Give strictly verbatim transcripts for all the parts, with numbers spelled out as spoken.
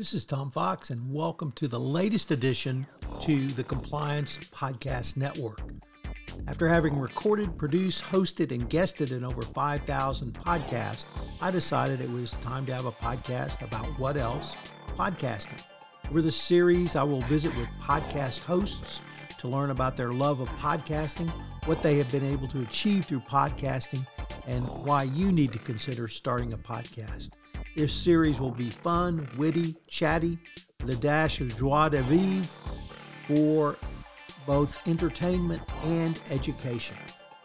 This is Tom Fox, and welcome to the latest edition to the Compliance Podcast Network. After having recorded, produced, hosted, and guested in over five thousand podcasts, I decided it was time to have a podcast about what else? Podcasting. Over the series, I will visit with podcast hosts to learn about their love of podcasting, what they have been able to achieve through podcasting, and why you need to consider starting a podcast. This series will be fun, witty, chatty, with a dash of joie de vivre for both entertainment and education.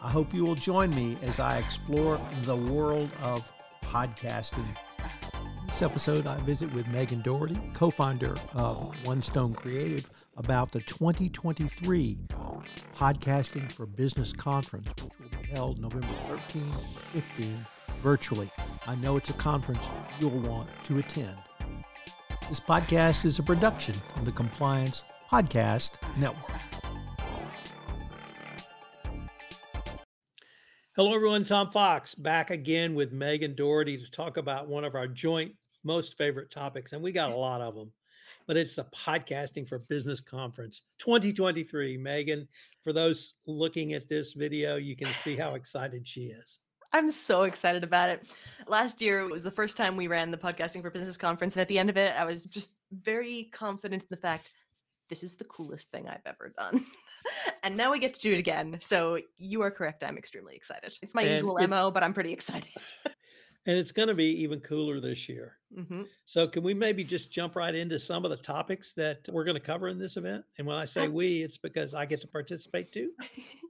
I hope you will join me as I explore the world of podcasting. In this episode, I visit with Megan Dougherty, co-founder of One Stone Creative, about the twenty twenty-three Podcasting for Business Conference, which will be held November thirteenth, fifteenth, virtually. I know it's a conference you'll want to attend. This podcast is a production of the Compliance Podcast Network. Hello, everyone. Tom Fox back again with Megan Dougherty to talk about one of our joint most favorite topics, and we got a lot of them, but it's the Podcasting for Business Conference twenty twenty-three. Megan, for those looking at this video, you can see how excited she is. I'm so excited about it. Last year, it was the first time we ran the Podcasting for Business Conference. And at the end of it, I was just very confident in the fact, this is the coolest thing I've ever done. And now we get to do it again. So you are correct. I'm extremely excited. It's my and usual it, M O, but I'm pretty excited. And it's going to be even cooler this year. Mm-hmm. So can we maybe just jump right into some of the topics that we're going to cover in this event? And when I say we, it's because I get to participate too.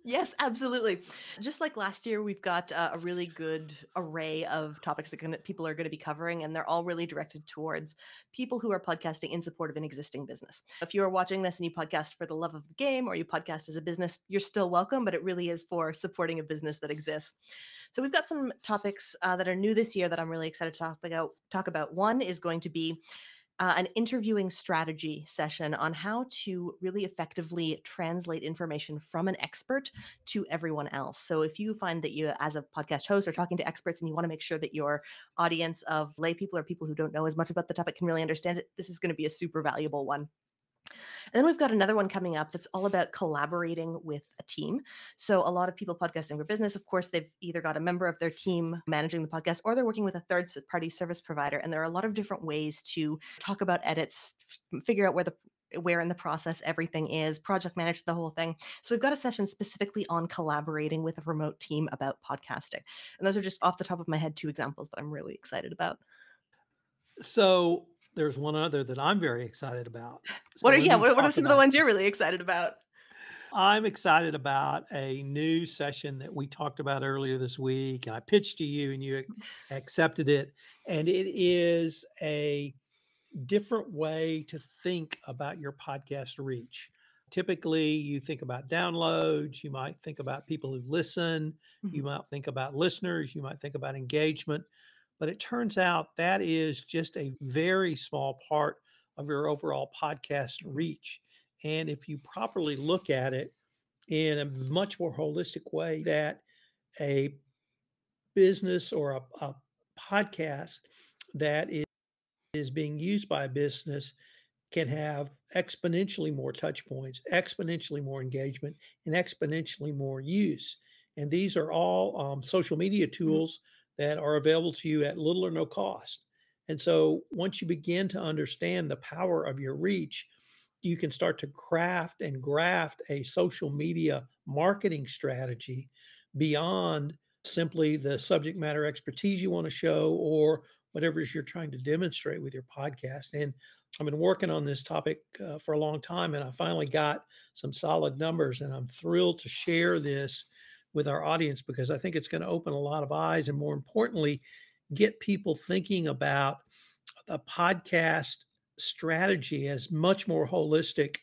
Yes, absolutely. Just like last year, we've got uh, a really good array of topics that gonna, people are going to be covering, and they're all really directed towards people who are podcasting in support of an existing business. If you are watching this and you podcast for the love of the game or you podcast as a business, you're still welcome, but it really is for supporting a business that exists. So we've got some topics uh, that are new this year that I'm really excited to talk about. Talk about. One is going to be Uh, an interviewing strategy session on how to really effectively translate information from an expert to everyone else. So if you find that you, as a podcast host, are talking to experts and you want to make sure that your audience of lay people or people who don't know as much about the topic can really understand it, this is going to be a super valuable one. And then we've got another one coming up that's all about collaborating with a team. So a lot of people podcasting for business, of course, they've either got a member of their team managing the podcast or they're working with a third party service provider. And there are a lot of different ways to talk about edits, figure out where the where in the process everything is, project manage the whole thing. So we've got a session specifically on collaborating with a remote team about podcasting. And those are just off the top of my head, two examples that I'm really excited about. So there's one other that I'm very excited about. So what are yeah? What, what are some of the ones you're really excited about? I'm excited about a new session that we talked about earlier this week. I pitched to you and you accepted it. And it is a different way to think about your podcast reach. Typically, you think about downloads. You might think about people who listen. Mm-hmm. You might think about listeners. You might think about engagement. But it turns out that is just a very small part of your overall podcast reach. And if you properly look at it in a much more holistic way, that a business or a, a podcast that is, is being used by a business can have exponentially more touch points, exponentially more engagement, and exponentially more use. And these are all um, social media tools that are available to you at little or no cost. And so once you begin to understand the power of your reach, you can start to craft and graft a social media marketing strategy beyond simply the subject matter expertise you want to show or whatever it is you're trying to demonstrate with your podcast. And I've been working on this topic uh, for a long time, and I finally got some solid numbers, and I'm thrilled to share this with our audience because I think it's going to open a lot of eyes and, more importantly, get people thinking about the podcast strategy as much more holistic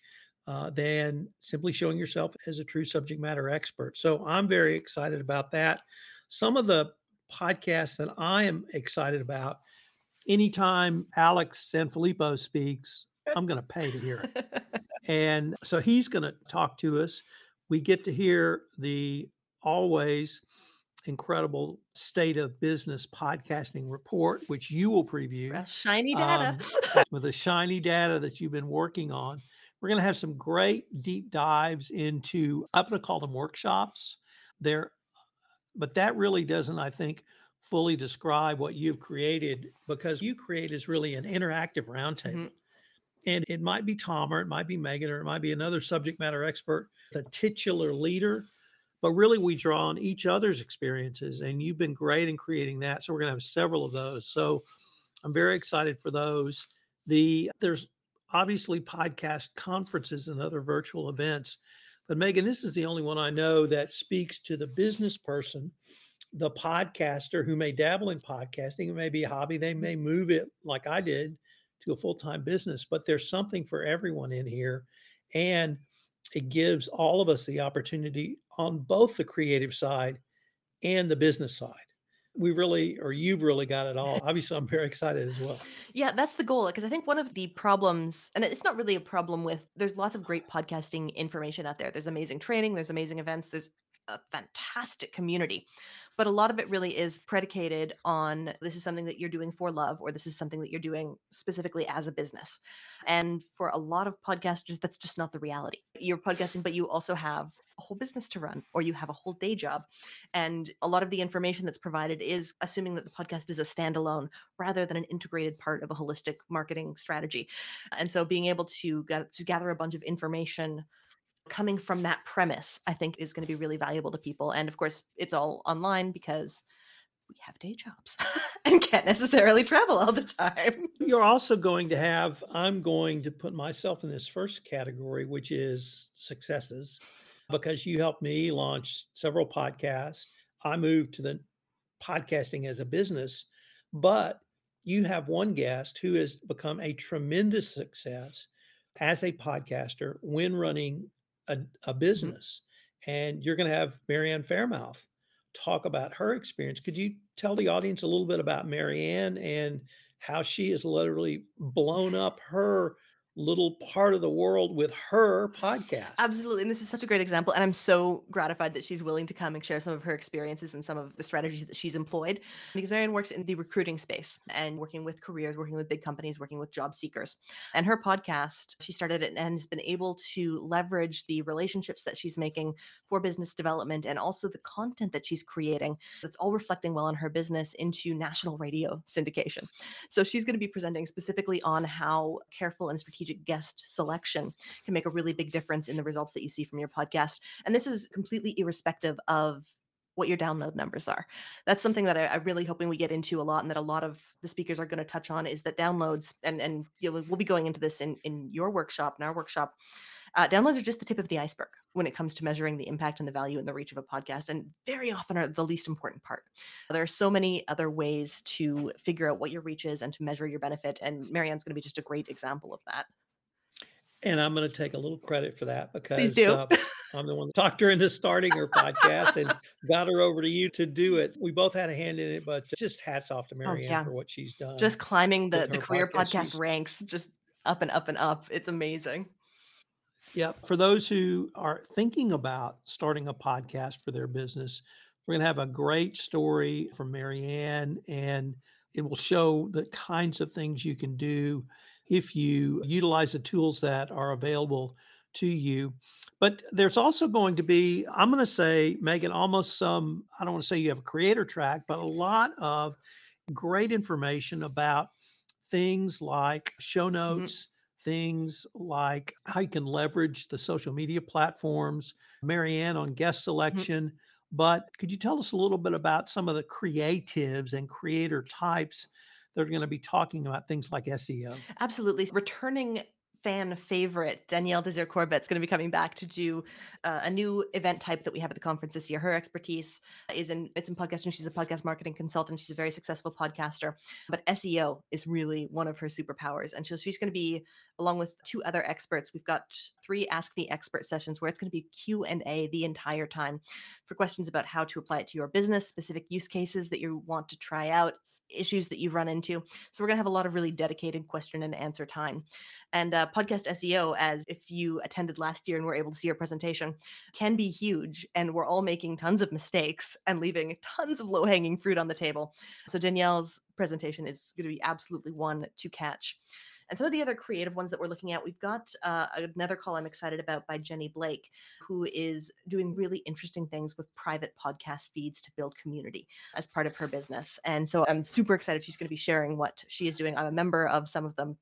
uh, than simply showing yourself as a true subject matter expert. So I'm very excited about that. Some of the podcasts that I am excited about, anytime Alex Sanfilippo speaks, I'm going to pay to hear it. And so he's going to talk to us. We get to hear the always incredible state of business podcasting report, which you will preview. Fresh, shiny data. Um, with the shiny data that you've been working on. We're going to have some great deep dives into, I'm going to call them workshops there, but that really doesn't, I think, fully describe what you've created, because you create is really an interactive roundtable. Mm-hmm. And it might be Tom, or it might be Megan, or it might be another subject matter expert, the titular leader. But really, we draw on each other's experiences, and you've been great in creating that. So we're going to have several of those. So I'm very excited for those. The There's obviously podcast conferences and other virtual events. But Megan, this is the only one I know that speaks to the business person, the podcaster who may dabble in podcasting. It may be a hobby. They may move it like I did to a full-time business. But there's something for everyone in here. And it gives all of us the opportunity on both the creative side and the business side. We really, or you've really got it all. Obviously, I'm very excited as well. Yeah, that's the goal. Because I think one of the problems, and it's not really a problem with, there's lots of great podcasting information out there. There's amazing training, there's amazing events, there's a fantastic community. But a lot of it really is predicated on, this is something that you're doing for love, or this is something that you're doing specifically as a business. And for a lot of podcasters, that's just not the reality. You're podcasting, but you also have a whole business to run, or you have a whole day job. And a lot of the information that's provided is assuming that the podcast is a standalone rather than an integrated part of a holistic marketing strategy. And so being able to, to gather a bunch of information coming from that premise, I think, is going to be really valuable to people. And of course, it's all online because we have day jobs and can't necessarily travel all the time. You're also going to have, I'm going to put myself in this first category, which is successes, because you helped me launch several podcasts. I moved to the podcasting as a business, but you have one guest who has become a tremendous success as a podcaster when running A, a business, and you're going to have Marianne Fairmouth talk about her experience. Could you tell the audience a little bit about Marianne and how she has literally blown up her little part of the world with her podcast? Absolutely. And this is such a great example. And I'm so gratified that she's willing to come and share some of her experiences and some of the strategies that she's employed, because Marianne works in the recruiting space and working with careers, working with big companies, working with job seekers. And her podcast, she started it and has been able to leverage the relationships that she's making for business development, and also the content that she's creating that's all reflecting well on her business, into national radio syndication. So she's going to be presenting specifically on how careful and strategic guest selection can make a really big difference in the results that you see from your podcast. And this is completely irrespective of what your download numbers are. That's something that I, I'm really hoping we get into a lot, and that a lot of the speakers are going to touch on, is that downloads, and, and you know, we'll be going into this in, in your workshop, in our workshop, uh, downloads are just the tip of the iceberg when it comes to measuring the impact and the value and the reach of a podcast, and very often are the least important part. There are so many other ways to figure out what your reach is and to measure your benefit. And Marianne's going to be just a great example of that. And I'm going to take a little credit for that, because uh, I'm the one that talked her into starting her podcast and got her over to you to do it. We both had a hand in it, but just hats off to Marianne oh, yeah. for what she's done. Just climbing the, the career podcast, podcast ranks, just up and up and up. It's amazing. Yeah. For those who are thinking about starting a podcast for their business, we're going to have a great story from Marianne, and it will show the kinds of things you can do if you utilize the tools that are available to you. But there's also going to be, I'm going to say, Megan, almost some, I don't want to say you have a creator track, but a lot of great information about things like show notes, mm-hmm. things like how you can leverage the social media platforms, Marianne on guest selection. Mm-hmm. But could you tell us a little bit about some of the creatives and creator types? They're going to be talking about things like S E O. Absolutely. Returning fan favorite Danielle Desir Corbett's going to be coming back to do uh, a new event type that we have at the conference this year. Her expertise is in it's in podcasting. She's a podcast marketing consultant. She's a very successful podcaster, but S E O is really one of her superpowers. And so she's going to be, along with two other experts, we've got three Ask the Expert sessions where it's going to be Q and A the entire time for questions about how to apply it to your business, specific use cases that you want to try out, issues that you run into. So we're going to have a lot of really dedicated question and answer time. And uh, podcast S E O, as if you attended last year and were able to see your presentation, can be huge. And we're all making tons of mistakes and leaving tons of low-hanging fruit on the table. So Danielle's presentation is going to be absolutely one to catch. And some of the other creative ones that we're looking at, we've got uh, another call I'm excited about by Jenny Blake, who is doing really interesting things with private podcast feeds to build community as part of her business. And so I'm super excited. She's going to be sharing what she is doing. I'm a member of some of them,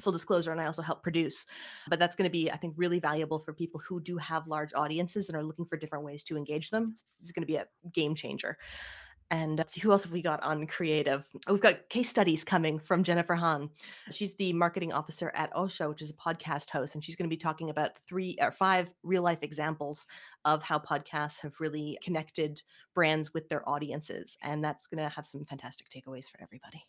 full disclosure, and I also help produce. But that's going to be, I think, really valuable for people who do have large audiences and are looking for different ways to engage them. It's going to be a game changer. And let's see, who else have we got on creative? Oh, we've got case studies coming from Jennifer Hahn. She's the marketing officer at Osho, which is a podcast host. And she's going to be talking about three or five real life examples of how podcasts have really connected brands with their audiences. And that's going to have some fantastic takeaways for everybody.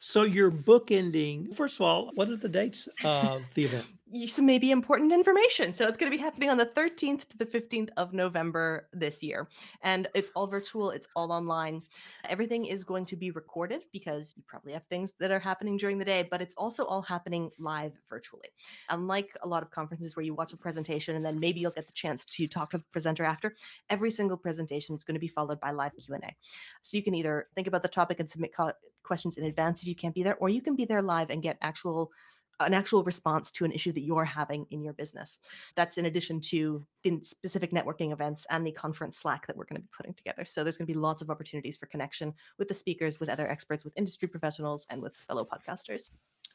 So you're bookending, first of all, what are the dates of the event? Some maybe important information. So it's going to be happening on the thirteenth to the fifteenth of November this year. And it's all virtual. It's all online. Everything is going to be recorded because you probably have things that are happening during the day, but it's also all happening live virtually. Unlike a lot of conferences where you watch a presentation and then maybe you'll get the chance to talk to the presenter after, every single presentation is going to be followed by live Q and A. So you can either think about the topic and submit co- questions in advance if you can't be there, or you can be there live and get actual an actual response to an issue that you're having in your business. That's in addition to the specific networking events and the conference Slack that we're going to be putting together. So there's going to be lots of opportunities for connection with the speakers, with other experts, with industry professionals, and with fellow podcasters.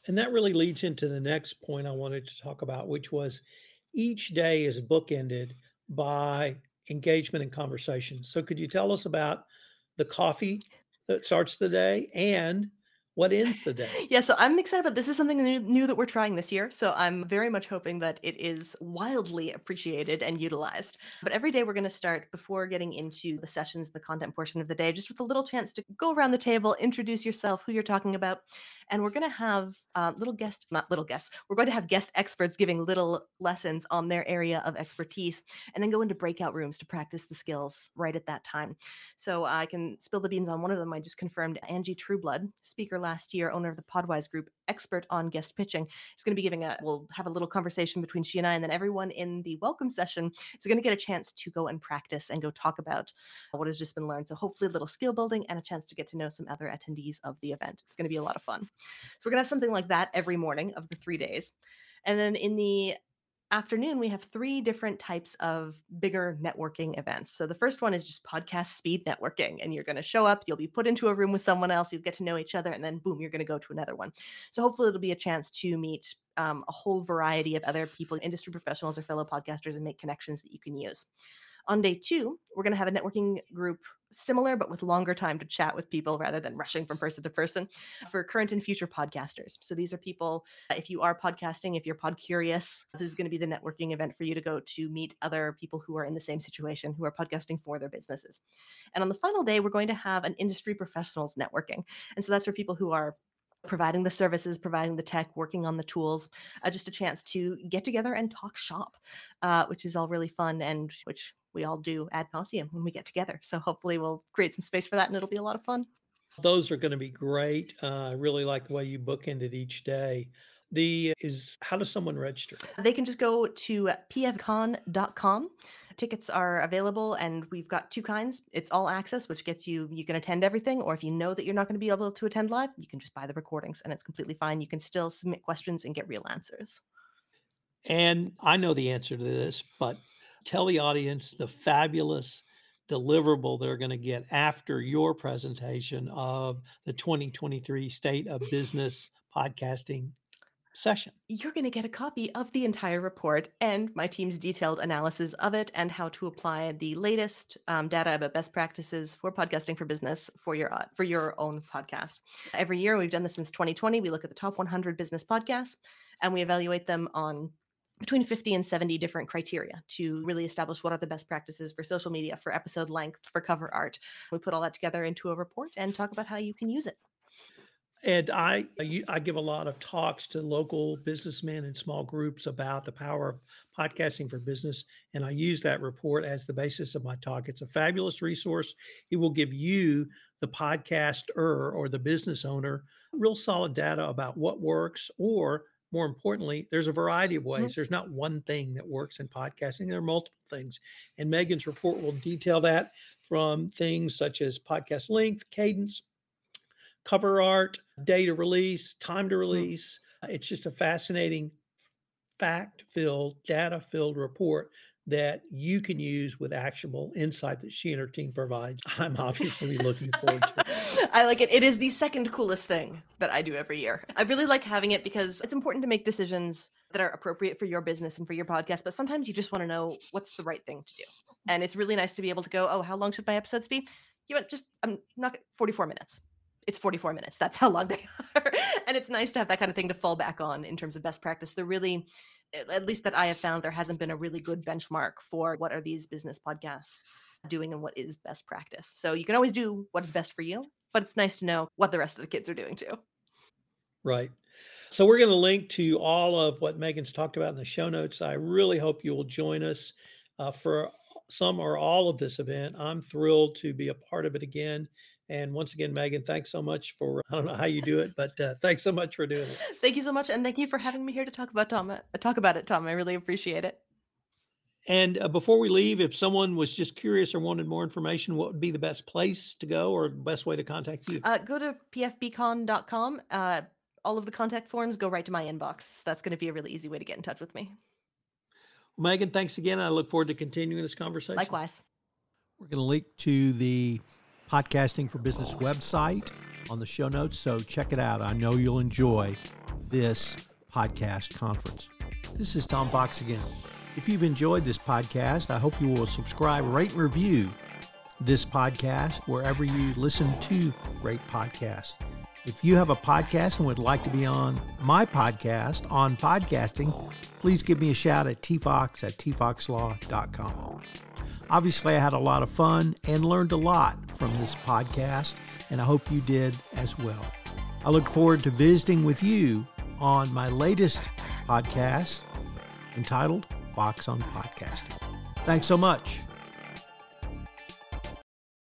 And that really leads into the next point I wanted to talk about, which was each day is bookended by engagement and conversation. So could you tell us about the coffee that starts the day and what ends the day? Yeah, so I'm excited about this. Is something new, new that we're trying this year. So I'm very much hoping that it is wildly appreciated and utilized. But every day we're going to start before getting into the sessions, the content portion of the day, just with a little chance to go around the table, introduce yourself, who you're talking about. And we're going to have uh, little guest, not little guests. We're going to have guest experts giving little lessons on their area of expertise and then go into breakout rooms to practice the skills right at that time. So I can spill the beans on one of them. I just confirmed Angie Trueblood, speaker last Last year, owner of the Podwise Group, expert on guest pitching, is going to be giving a, we'll have a little conversation between she and I, and then everyone in the welcome session is going to get a chance to go and practice and go talk about what has just been learned. So hopefully a little skill building and a chance to get to know some other attendees of the event. It's going to be a lot of fun. So we're going to have something like that every morning of the three days. And then in the afternoon, we have three different types of bigger networking events. So the first one is just podcast speed networking, and you're going to show up, you'll be put into a room with someone else, you'll get to know each other, and then boom, you're going to go to another one. So hopefully it'll be a chance to meet um, a whole variety of other people, industry professionals or fellow podcasters, and make connections that you can use. On day two, we're going to have a networking group similar, but with longer time to chat with people rather than rushing from person to person for current and future podcasters. So these are people, if you are podcasting, if you're pod curious, this is going to be the networking event for you to go to meet other people who are in the same situation, who are podcasting for their businesses. And on the final day, we're going to have an industry professionals networking. And so that's for people who are providing the services, providing the tech, working on the tools, uh, just a chance to get together and talk shop, uh, which is all really fun and which we all do ad nauseum when we get together. So hopefully we'll create some space for that and it'll be a lot of fun. Those are going to be great. Uh, I really like the way you bookended each day. The is how does someone register? They can just go to p f con dot com. Tickets are available and we've got two kinds. It's all access, which gets you, you can attend everything, or if you know that you're not going to be able to attend live, you can just buy the recordings and it's completely fine. You can still submit questions and get real answers. And I know the answer to this, but tell the audience the fabulous deliverable they're going to get after your presentation of the twenty twenty-three State of Business Podcasting session. You're going to get a copy of the entire report and my team's detailed analysis of it and how to apply the latest um, data about best practices for podcasting for business for your uh, for your own podcast. Every year, we've done this since twenty twenty. We look at the top one hundred business podcasts and we evaluate them on between fifty and seventy different criteria to really establish what are the best practices for social media, for episode length, for cover art. We put all that together into a report and talk about how you can use it. And I I give a lot of talks to local businessmen and small groups about the power of podcasting for business, and I use that report as the basis of my talk. It's a fabulous resource. It will give you, the podcaster or the business owner, real solid data about what works, or more importantly, there's a variety of ways. There's not one thing that works in podcasting. There are multiple things. And Megan's report will detail that, from things such as podcast length, cadence, cover art, day to release, time to release. It's just a fascinating, fact-filled, data-filled report that you can use with actionable insight that she and her team provides. I'm obviously looking forward to it. I like it. It is the second coolest thing that I do every year. I really like having it because it's important to make decisions that are appropriate for your business and for your podcast, but sometimes you just want to know what's the right thing to do. And it's really nice to be able to go, oh, how long should my episodes be? You know, just, I'm not, forty-four minutes. It's forty-four minutes. That's how long they are. And it's nice to have that kind of thing to fall back on in terms of best practice. They're really, at least that I have found, there hasn't been a really good benchmark for what are these business podcasts doing and what is best practice. So you can always do what is best for you, but it's nice to know what the rest of the kids are doing too. Right. So we're going to link to all of what Megan's talked about in the show notes. I really hope you will join us uh, for some or all of this event. I'm thrilled to be a part of it again. And once again, Megan, thanks so much for, I don't know how you do it, but uh, thanks so much for doing it. Thank you so much. And thank you for having me here to talk about Tom. Talk about it, Tom. I really appreciate it. And uh, before we leave, if someone was just curious or wanted more information, what would be the best place to go or best way to contact you? Uh, go to p f b con dot com. Uh, all of the contact forms go right to my inbox. So that's going to be a really easy way to get in touch with me. Well, Megan, thanks again. I look forward to continuing this conversation. Likewise. We're going to link to the Podcasting for Business website on the show notes, so check it out. I know you'll enjoy this podcast conference. This is Tom Fox again. If you've enjoyed this podcast, I hope you will subscribe, rate, and review this podcast wherever you listen to great podcasts. If you have a podcast and would like to be on my podcast on podcasting, please give me a shout at t fox at t fox law dot com. Obviously, I had a lot of fun and learned a lot from this podcast, and I hope you did as well. I look forward to visiting with you on my latest podcast entitled Fox on Podcasting. Thanks so much.